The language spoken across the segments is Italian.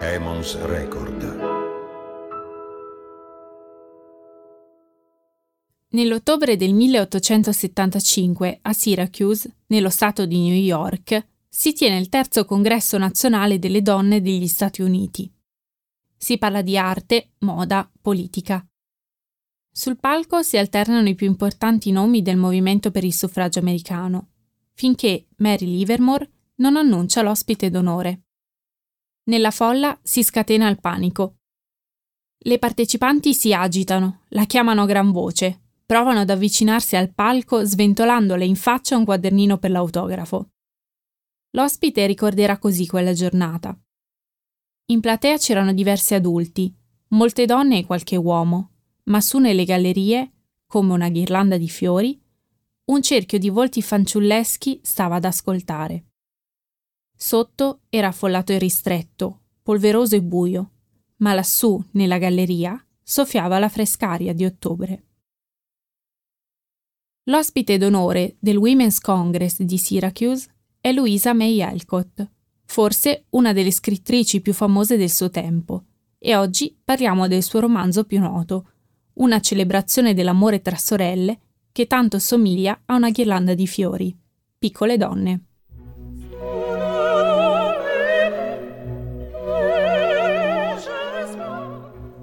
Emons Record. Nell'ottobre del 1875 a Syracuse, nello stato di New York, si tiene il terzo congresso nazionale delle donne degli Stati Uniti. Si parla di arte, moda, politica. Sul palco si alternano i più importanti nomi del movimento per il suffragio americano, finché Mary Livermore non annuncia l'ospite d'onore. Nella folla si scatena il panico. Le partecipanti si agitano, la chiamano a gran voce, provano ad avvicinarsi al palco sventolandole in faccia un quadernino per l'autografo. L'ospite ricorderà così quella giornata. In platea c'erano diversi adulti, molte donne e qualche uomo, ma su nelle gallerie, come una ghirlanda di fiori, un cerchio di volti fanciulleschi stava ad ascoltare. Sotto era affollato e ristretto, polveroso e buio, ma lassù, nella galleria, soffiava la frescaria di ottobre. L'ospite d'onore del Women's Congress di Syracuse è Louisa May Alcott, forse una delle scrittrici più famose del suo tempo, e oggi parliamo del suo romanzo più noto, una celebrazione dell'amore tra sorelle che tanto somiglia a una ghirlanda di fiori, Piccole donne.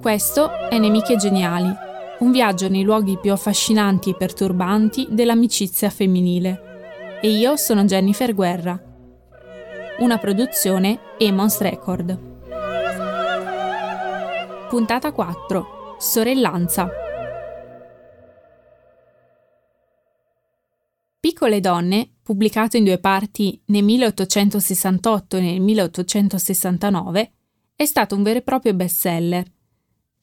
Questo è Nemiche Geniali, un viaggio nei luoghi più affascinanti e perturbanti dell'amicizia femminile. E io sono Jennifer Guerra. Una produzione Emons Record. Puntata 4. Sorellanza. Piccole donne, pubblicato in due parti nel 1868 e nel 1869, è stato un vero e proprio bestseller.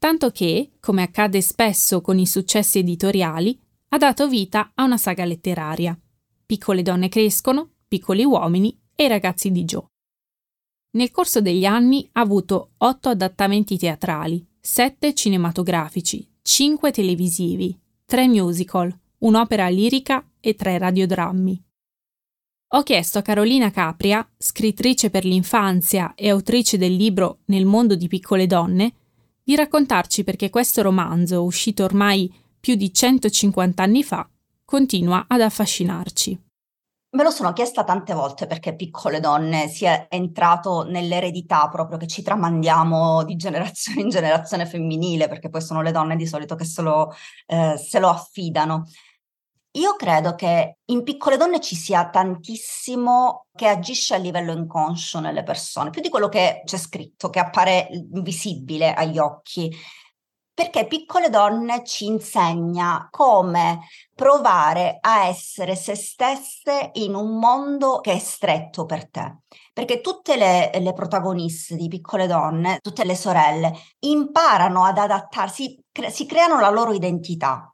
Tanto che, come accade spesso con i successi editoriali, ha dato vita a una saga letteraria. Piccole donne crescono, piccoli uomini e ragazzi di Joe. Nel corso degli anni ha avuto 8 adattamenti teatrali, 7 cinematografici, 5 televisivi, 3 musical, un'opera lirica e 3 radiodrammi. Ho chiesto a Carolina Capria, scrittrice per l'infanzia e autrice del libro Nel mondo di piccole donne, di raccontarci perché questo romanzo, uscito ormai più di 150 anni fa, continua ad affascinarci. Me lo sono chiesta tante volte perché Piccole donne sia entrato nell'eredità proprio che ci tramandiamo di generazione in generazione femminile, perché poi sono le donne di solito che se lo affidano. Io credo che in Piccole donne ci sia tantissimo che agisce a livello inconscio nelle persone, più di quello che c'è scritto, che appare visibile agli occhi, perché Piccole donne ci insegna come provare a essere se stesse in un mondo che è stretto per te. Perché tutte le protagoniste di Piccole donne, tutte le sorelle, imparano ad adattarsi, si creano la loro identità.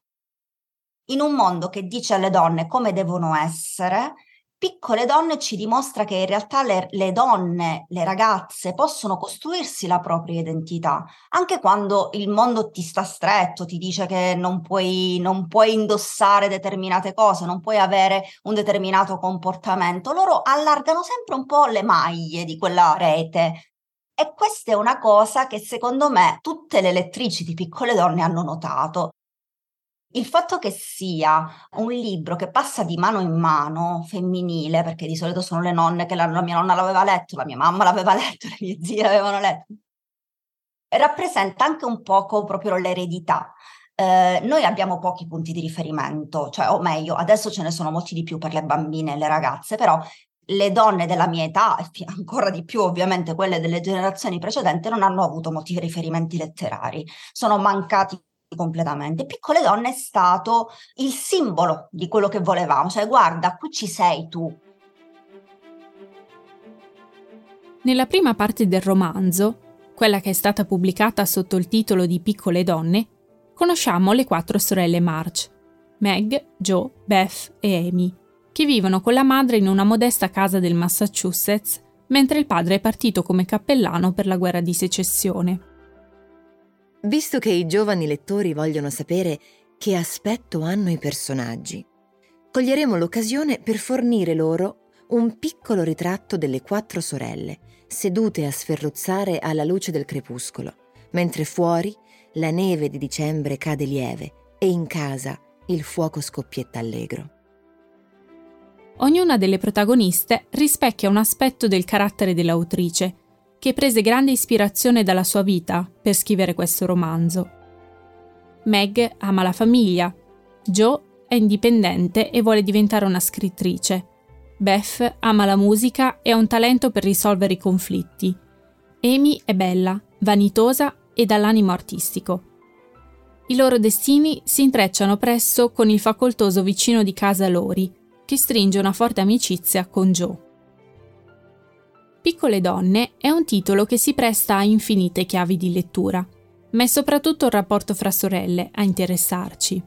In un mondo che dice alle donne come devono essere, Piccole donne ci dimostra che in realtà le donne, le ragazze, possono costruirsi la propria identità, anche quando il mondo ti sta stretto, ti dice che non puoi indossare determinate cose, non puoi avere un determinato comportamento. Loro allargano sempre un po' le maglie di quella rete. E questa è una cosa che secondo me tutte le lettrici di Piccole donne hanno notato. Il fatto che sia un libro che passa di mano in mano, femminile, perché di solito sono le nonne che la mia nonna l'aveva letto, la mia mamma l'aveva letto, le mie zie l'avevano letto, rappresenta anche un poco proprio l'eredità. Noi abbiamo pochi punti di riferimento, cioè, o meglio, adesso ce ne sono molti di più per le bambine e le ragazze, però le donne della mia età, e ancora di più ovviamente quelle delle generazioni precedenti, non hanno avuto molti riferimenti letterari, sono mancati completamente. Piccole donne è stato il simbolo di quello che volevamo, cioè guarda, qui ci sei tu. Nella prima parte del romanzo, quella che è stata pubblicata sotto il titolo di Piccole donne, conosciamo le 4 sorelle March, Meg, Jo, Beth e Amy, che vivono con la madre in una modesta casa del Massachusetts, mentre il padre è partito come cappellano per la guerra di secessione. Visto che i giovani lettori vogliono sapere che aspetto hanno i personaggi, coglieremo l'occasione per fornire loro un piccolo ritratto delle quattro sorelle, sedute a sferruzzare alla luce del crepuscolo, mentre fuori la neve di dicembre cade lieve e in casa il fuoco scoppietta allegro. Ognuna delle protagoniste rispecchia un aspetto del carattere dell'autrice, che prese grande ispirazione dalla sua vita per scrivere questo romanzo. Meg ama la famiglia, Jo è indipendente e vuole diventare una scrittrice, Beth ama la musica e ha un talento per risolvere i conflitti, Amy è bella, vanitosa e dall'animo artistico. I loro destini si intrecciano presto con il facoltoso vicino di casa Lori, che stringe una forte amicizia con Jo. Piccole donne è un titolo che si presta a infinite chiavi di lettura, ma è soprattutto il rapporto fra sorelle a interessarci.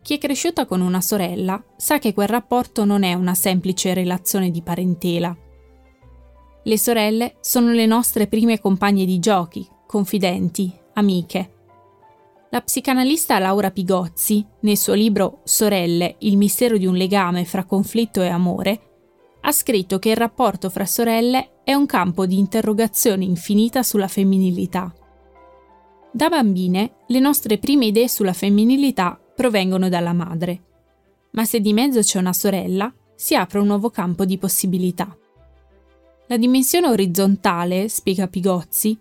Chi è cresciuta con una sorella sa che quel rapporto non è una semplice relazione di parentela. Le sorelle sono le nostre prime compagne di giochi, confidenti, amiche. La psicanalista Laura Pigozzi, nel suo libro Sorelle, il mistero di un legame fra conflitto e amore, ha scritto che il rapporto fra sorelle è un campo di interrogazione infinita sulla femminilità. Da bambine, le nostre prime idee sulla femminilità provengono dalla madre, ma se di mezzo c'è una sorella, si apre un nuovo campo di possibilità. La dimensione orizzontale, spiega Pigozzi,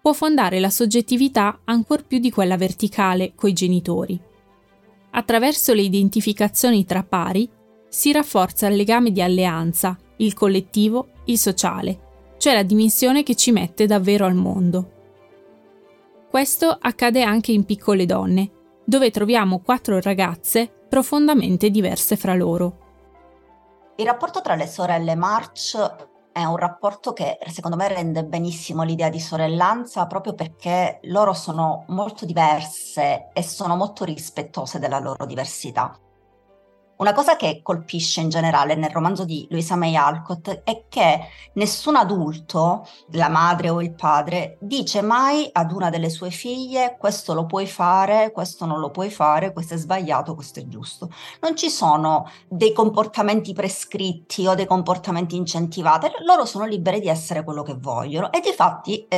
può fondare la soggettività ancor più di quella verticale coi genitori. Attraverso le identificazioni tra pari, si rafforza il legame di alleanza, il collettivo, il sociale, cioè la dimensione che ci mette davvero al mondo. Questo accade anche in Piccole donne, dove troviamo 4 ragazze profondamente diverse fra loro. Il rapporto tra le sorelle March è un rapporto che secondo me rende benissimo l'idea di sorellanza, proprio perché loro sono molto diverse e sono molto rispettose della loro diversità. Una cosa che colpisce in generale nel romanzo di Louisa May Alcott è che nessun adulto, la madre o il padre, dice mai ad una delle sue figlie questo lo puoi fare, questo non lo puoi fare, questo è sbagliato, questo è giusto. Non ci sono dei comportamenti prescritti o dei comportamenti incentivati, loro sono libere di essere quello che vogliono e difatti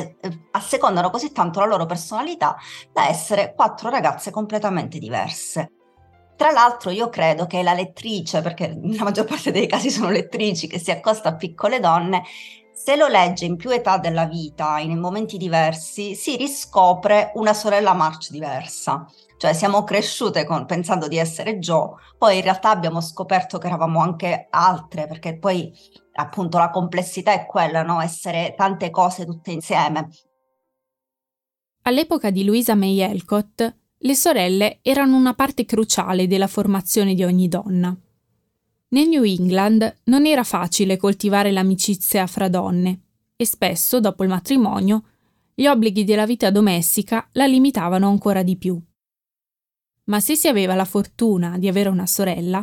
assecondano così tanto la loro personalità da essere 4 ragazze completamente diverse. Tra l'altro io credo che la lettrice, perché la maggior parte dei casi sono lettrici che si accosta a Piccole donne, se lo legge in più età della vita, in momenti diversi, si riscopre una sorella March diversa. Cioè siamo cresciute pensando di essere Jo, poi in realtà abbiamo scoperto che eravamo anche altre, perché poi appunto la complessità è quella, no? Essere tante cose tutte insieme. All'epoca di Louisa May Alcott, le sorelle erano una parte cruciale della formazione di ogni donna. Nel New England non era facile coltivare l'amicizia fra donne e spesso, dopo il matrimonio, gli obblighi della vita domestica la limitavano ancora di più. Ma se si aveva la fortuna di avere una sorella,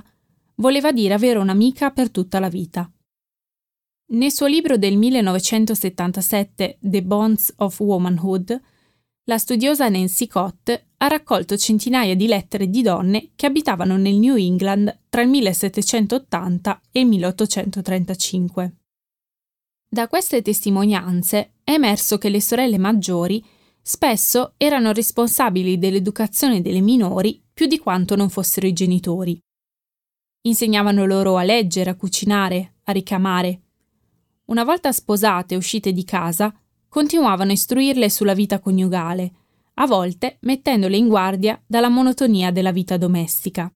voleva dire avere un'amica per tutta la vita. Nel suo libro del 1977, The Bonds of Womanhood, la studiosa Nancy Cott ha raccolto centinaia di lettere di donne che abitavano nel New England tra il 1780 e il 1835. Da queste testimonianze è emerso che le sorelle maggiori spesso erano responsabili dell'educazione delle minori più di quanto non fossero i genitori. Insegnavano loro a leggere, a cucinare, a ricamare. Una volta sposate e uscite di casa, continuavano a istruirle sulla vita coniugale, a volte mettendole in guardia dalla monotonia della vita domestica.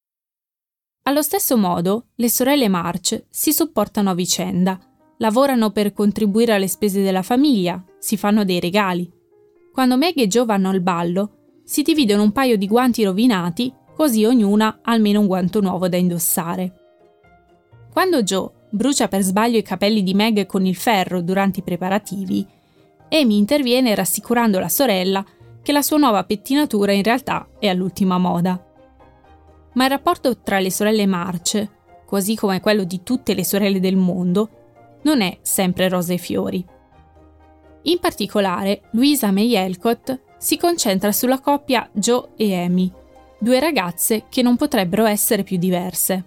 Allo stesso modo, le sorelle March si supportano a vicenda, lavorano per contribuire alle spese della famiglia, si fanno dei regali. Quando Meg e Jo vanno al ballo, si dividono un paio di guanti rovinati, così ognuna ha almeno un guanto nuovo da indossare. Quando Jo brucia per sbaglio i capelli di Meg con il ferro durante i preparativi, Amy interviene rassicurando la sorella che la sua nuova pettinatura in realtà è all'ultima moda. Ma il rapporto tra le sorelle March, così come quello di tutte le sorelle del mondo, non è sempre rose e fiori. In particolare, Louisa May Alcott si concentra sulla coppia Jo e Amy, 2 ragazze che non potrebbero essere più diverse.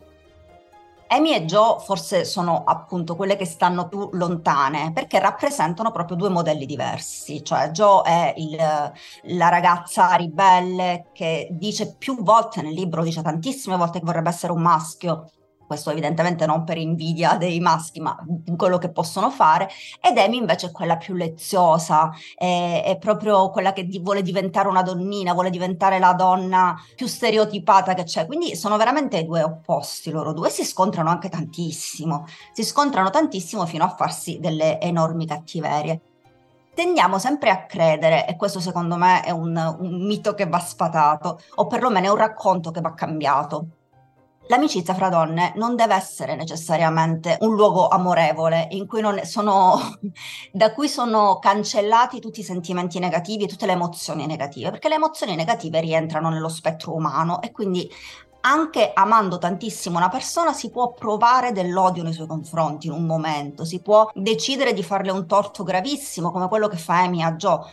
Amy e Jo forse sono appunto quelle che stanno più lontane, perché rappresentano proprio due modelli diversi, cioè Jo è la ragazza ribelle che dice più volte nel libro, dice tantissime volte che vorrebbe essere un maschio, questo evidentemente non per invidia dei maschi, ma quello che possono fare, ed Amy invece è quella più leziosa, è proprio quella che vuole diventare una donnina, vuole diventare la donna più stereotipata che c'è, quindi sono veramente i due opposti loro due, si scontrano anche tantissimo, fino a farsi delle enormi cattiverie. Tendiamo sempre a credere, e questo secondo me è un mito che va sfatato, o perlomeno è un racconto che va cambiato. L'amicizia fra donne non deve essere necessariamente un luogo amorevole in cui da cui sono cancellati tutti i sentimenti negativi e tutte le emozioni negative, perché le emozioni negative rientrano nello spettro umano e quindi anche amando tantissimo una persona si può provare dell'odio nei suoi confronti in un momento, si può decidere di farle un torto gravissimo come quello che fa Amy a Jo,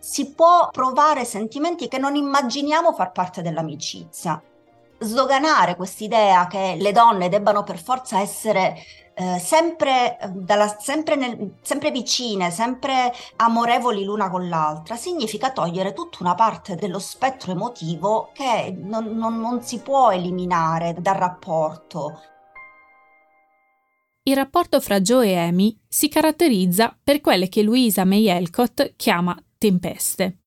si può provare sentimenti che non immaginiamo far parte dell'amicizia. Sdoganare quest'idea che le donne debbano per forza essere sempre vicine, sempre amorevoli l'una con l'altra, significa togliere tutta una parte dello spettro emotivo che non si può eliminare dal rapporto. Il rapporto fra Jo e Amy si caratterizza per quelle che Louisa May Alcott chiama tempeste.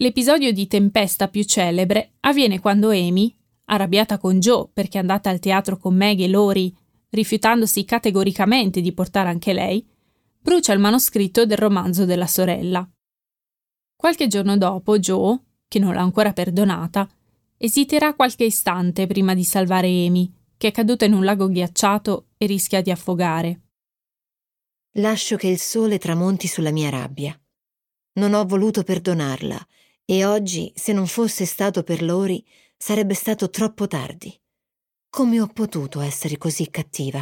L'episodio di tempesta più celebre avviene quando Amy, arrabbiata con Jo perché è andata al teatro con Meg e Lori, rifiutandosi categoricamente di portare anche lei, brucia il manoscritto del romanzo della sorella. Qualche giorno dopo Jo, che non l'ha ancora perdonata, esiterà qualche istante prima di salvare Amy, che è caduta in un lago ghiacciato e rischia di affogare. «Lascio che il sole tramonti sulla mia rabbia. Non ho voluto perdonarla. E oggi, se non fosse stato per Lori, sarebbe stato troppo tardi. Come ho potuto essere così cattiva?»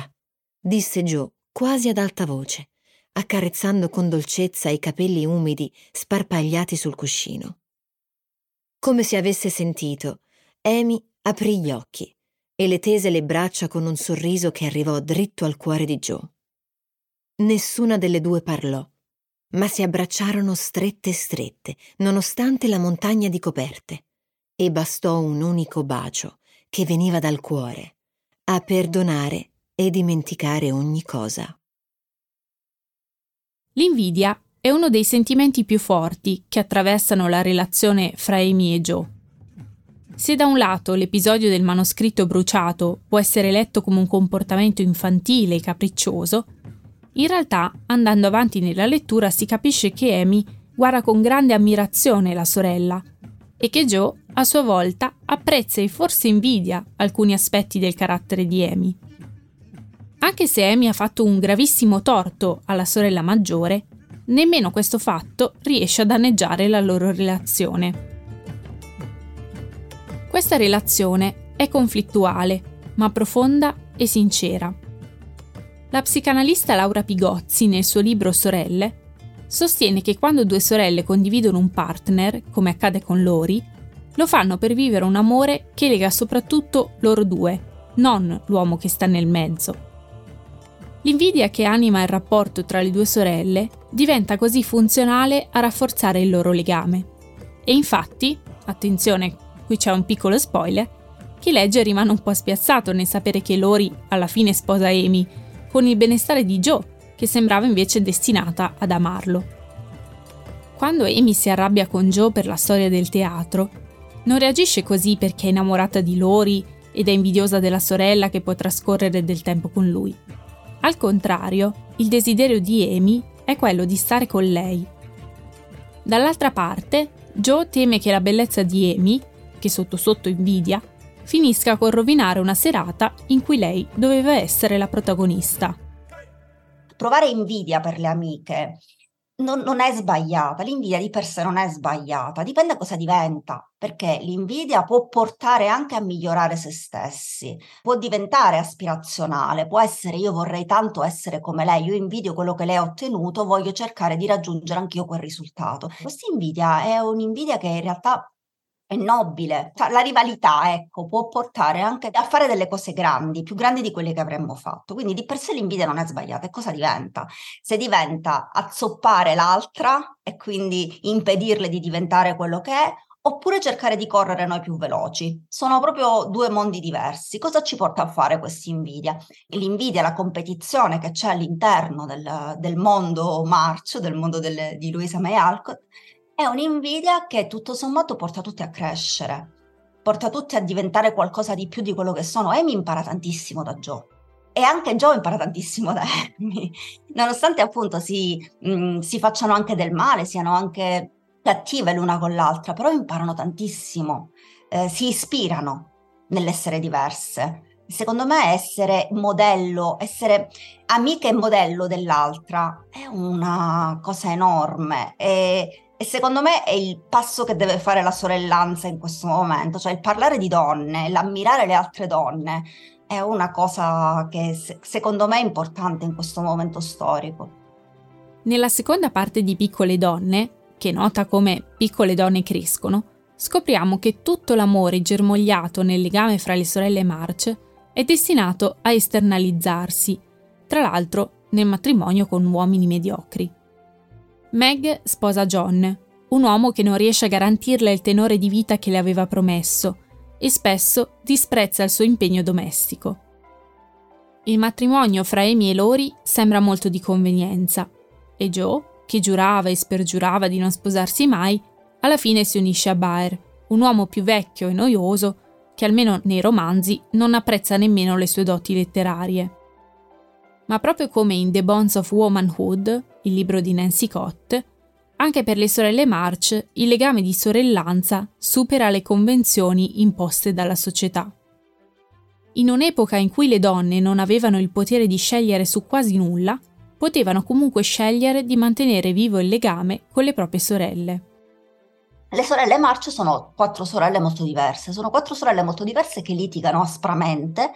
disse Jo, quasi ad alta voce, accarezzando con dolcezza i capelli umidi sparpagliati sul cuscino. Come se avesse sentito, Amy aprì gli occhi e le tese le braccia con un sorriso che arrivò dritto al cuore di Jo. Nessuna delle due parlò, ma si abbracciarono strette, nonostante la montagna di coperte, e bastò un unico bacio che veniva dal cuore a perdonare e dimenticare ogni cosa. L'invidia è uno dei sentimenti più forti che attraversano la relazione fra Amy e Jo. Se da un lato l'episodio del manoscritto bruciato può essere letto come un comportamento infantile e capriccioso, in realtà, andando avanti nella lettura, si capisce che Amy guarda con grande ammirazione la sorella e che Jo, a sua volta, apprezza e forse invidia alcuni aspetti del carattere di Amy. Anche se Amy ha fatto un gravissimo torto alla sorella maggiore, nemmeno questo fatto riesce a danneggiare la loro relazione. Questa relazione è conflittuale, ma profonda e sincera. La psicanalista Laura Pigozzi, nel suo libro Sorelle, sostiene che quando due sorelle condividono un partner, come accade con Lori, lo fanno per vivere un amore che lega soprattutto loro due, non l'uomo che sta nel mezzo. L'invidia che anima il rapporto tra le due sorelle diventa così funzionale a rafforzare il loro legame. E infatti, attenzione, qui c'è un piccolo spoiler, chi legge rimane un po' spiazzato nel sapere che Lori alla fine sposa Amy, con il benestare di Jo, che sembrava invece destinata ad amarlo. Quando Amy si arrabbia con Jo per la storia del teatro, non reagisce così perché è innamorata di Lori ed è invidiosa della sorella che può trascorrere del tempo con lui. Al contrario, il desiderio di Amy è quello di stare con lei. Dall'altra parte, Jo teme che la bellezza di Amy, che sotto sotto invidia, finisca col rovinare una serata in cui lei doveva essere la protagonista. Provare invidia per le amiche non è sbagliata, l'invidia di per sé non è sbagliata, dipende da cosa diventa, perché l'invidia può portare anche a migliorare se stessi, può diventare aspirazionale, può essere io vorrei tanto essere come lei, io invidio quello che lei ha ottenuto, voglio cercare di raggiungere anch'io quel risultato. Questa invidia è un'invidia che in realtà è nobile. La rivalità, ecco, può portare anche a fare delle cose grandi, più grandi di quelle che avremmo fatto. Quindi di per sé l'invidia non è sbagliata. E cosa diventa? Se diventa azzoppare l'altra e quindi impedirle di diventare quello che è, oppure cercare di correre noi più veloci. Sono proprio due mondi diversi. Cosa ci porta a fare questa invidia? L'invidia, la competizione che c'è all'interno del mondo marcio, del mondo di Louisa May Alcott, è un'invidia che tutto sommato porta tutti a crescere, porta tutti a diventare qualcosa di più di quello che sono. Amy impara tantissimo da Jo. E anche Jo impara tantissimo da Amy. Nonostante appunto si facciano anche del male, siano anche cattive l'una con l'altra, però imparano tantissimo, si ispirano nell'essere diverse. Secondo me essere modello, essere amica e modello dell'altra è una cosa enorme e secondo me è il passo che deve fare la sorellanza in questo momento, cioè il parlare di donne, l'ammirare le altre donne è una cosa che secondo me è importante in questo momento storico. Nella seconda parte di Piccole donne, che nota come Piccole donne crescono, scopriamo che tutto l'amore germogliato nel legame fra le sorelle March è destinato a esternalizzarsi, tra l'altro nel matrimonio con uomini mediocri. Meg sposa John, un uomo che non riesce a garantirle il tenore di vita che le aveva promesso e spesso disprezza il suo impegno domestico. Il matrimonio fra Amy e Lori sembra molto di convenienza e Jo, che giurava e spergiurava di non sposarsi mai, alla fine si unisce a Bhaer, un uomo più vecchio e noioso che almeno nei romanzi non apprezza nemmeno le sue doti letterarie. Ma proprio come in The Bonds of Womanhood, il libro di Nancy Cott, anche per le sorelle March il legame di sorellanza supera le convenzioni imposte dalla società. In un'epoca in cui le donne non avevano il potere di scegliere su quasi nulla, potevano comunque scegliere di mantenere vivo il legame con le proprie sorelle. Le sorelle March sono quattro sorelle molto diverse, che litigano aspramente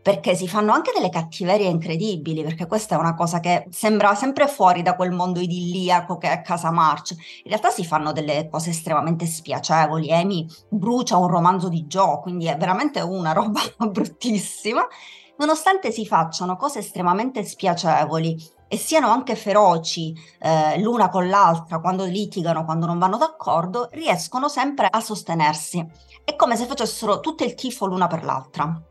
perché si fanno anche delle cattiverie incredibili, perché questa è una cosa che sembra sempre fuori da quel mondo idilliaco che è a casa March. In realtà si fanno delle cose estremamente spiacevoli. Amy brucia un romanzo di Jo, quindi è veramente una roba bruttissima. Nonostante si facciano cose estremamente spiacevoli e siano anche feroci l'una con l'altra, quando litigano, quando non vanno d'accordo, riescono sempre a sostenersi. È come se facessero tutto il tifo l'una per l'altra.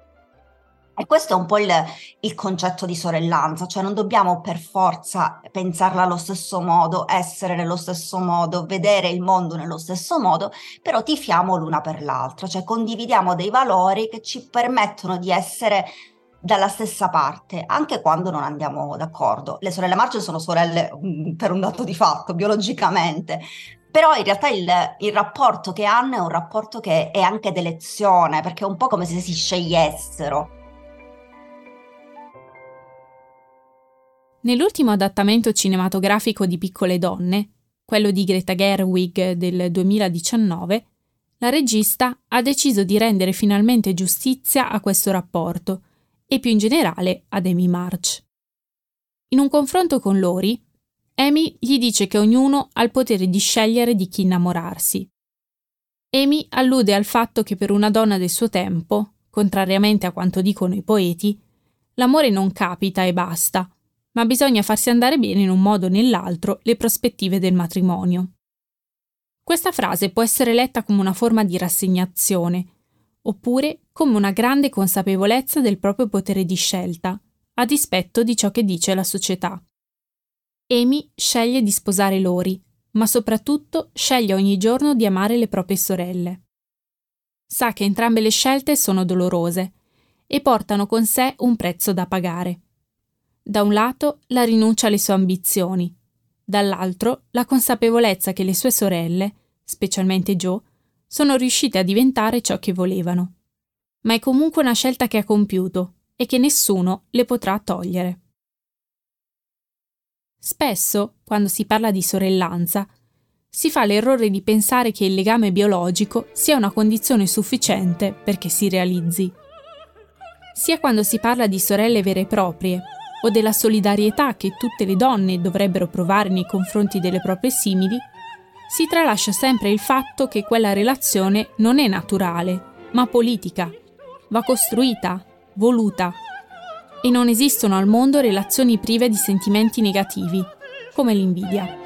E questo è un po' il concetto di sorellanza, cioè non dobbiamo per forza pensarla allo stesso modo, essere nello stesso modo, vedere il mondo nello stesso modo, però tifiamo l'una per l'altra, cioè condividiamo dei valori che ci permettono di essere dalla stessa parte, anche quando non andiamo d'accordo. Le sorelle March sono sorelle per un dato di fatto, biologicamente, però in realtà il rapporto che hanno è un rapporto che è anche d'elezione, perché è un po' come se si scegliessero. Nell'ultimo adattamento cinematografico di Piccole donne, quello di Greta Gerwig del 2019, la regista ha deciso di rendere finalmente giustizia a questo rapporto, e più in generale ad Amy March. In un confronto con Lori, Amy gli dice che ognuno ha il potere di scegliere di chi innamorarsi. Amy allude al fatto che per una donna del suo tempo, contrariamente a quanto dicono i poeti, l'amore non capita e basta, ma bisogna farsi andare bene in un modo o nell'altro le prospettive del matrimonio. Questa frase può essere letta come una forma di rassegnazione, oppure come una grande consapevolezza del proprio potere di scelta, a dispetto di ciò che dice la società. Amy sceglie di sposare Lori, ma soprattutto sceglie ogni giorno di amare le proprie sorelle. Sa che entrambe le scelte sono dolorose e portano con sé un prezzo da pagare. Da un lato la rinuncia alle sue ambizioni, dall'altro la consapevolezza che le sue sorelle, specialmente Jo, sono riuscite a diventare ciò che volevano. Ma è comunque una scelta che ha compiuto e che nessuno le potrà togliere. Spesso, quando si parla di sorellanza, si fa l'errore di pensare che il legame biologico sia una condizione sufficiente perché si realizzi. Sia quando si parla di sorelle vere e proprie, o della solidarietà che tutte le donne dovrebbero provare nei confronti delle proprie simili, si tralascia sempre il fatto che quella relazione non è naturale, ma politica, va costruita, voluta, e non esistono al mondo relazioni prive di sentimenti negativi, come l'invidia.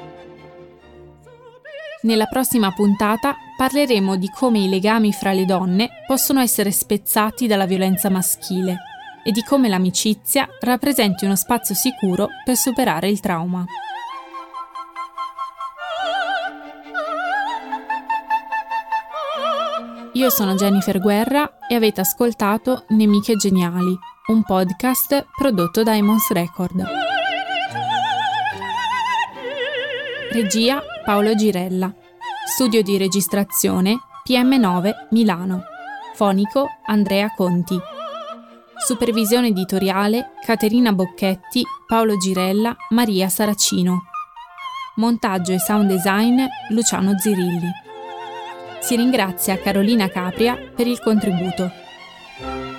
Nella prossima puntata parleremo di come i legami fra le donne possono essere spezzati dalla violenza maschile e di come l'amicizia rappresenti uno spazio sicuro per superare il trauma. Io sono Jennifer Guerra e avete ascoltato Nemiche Geniali, un podcast prodotto da Emons Record. Regia Paolo Girella. Studio di registrazione PM9 Milano. Fonico Andrea Conti. Supervisione editoriale Caterina Bocchetti, Paolo Girella, Maria Saracino. Montaggio e sound design Luciano Zirilli. Si ringrazia Carolina Capria per il contributo.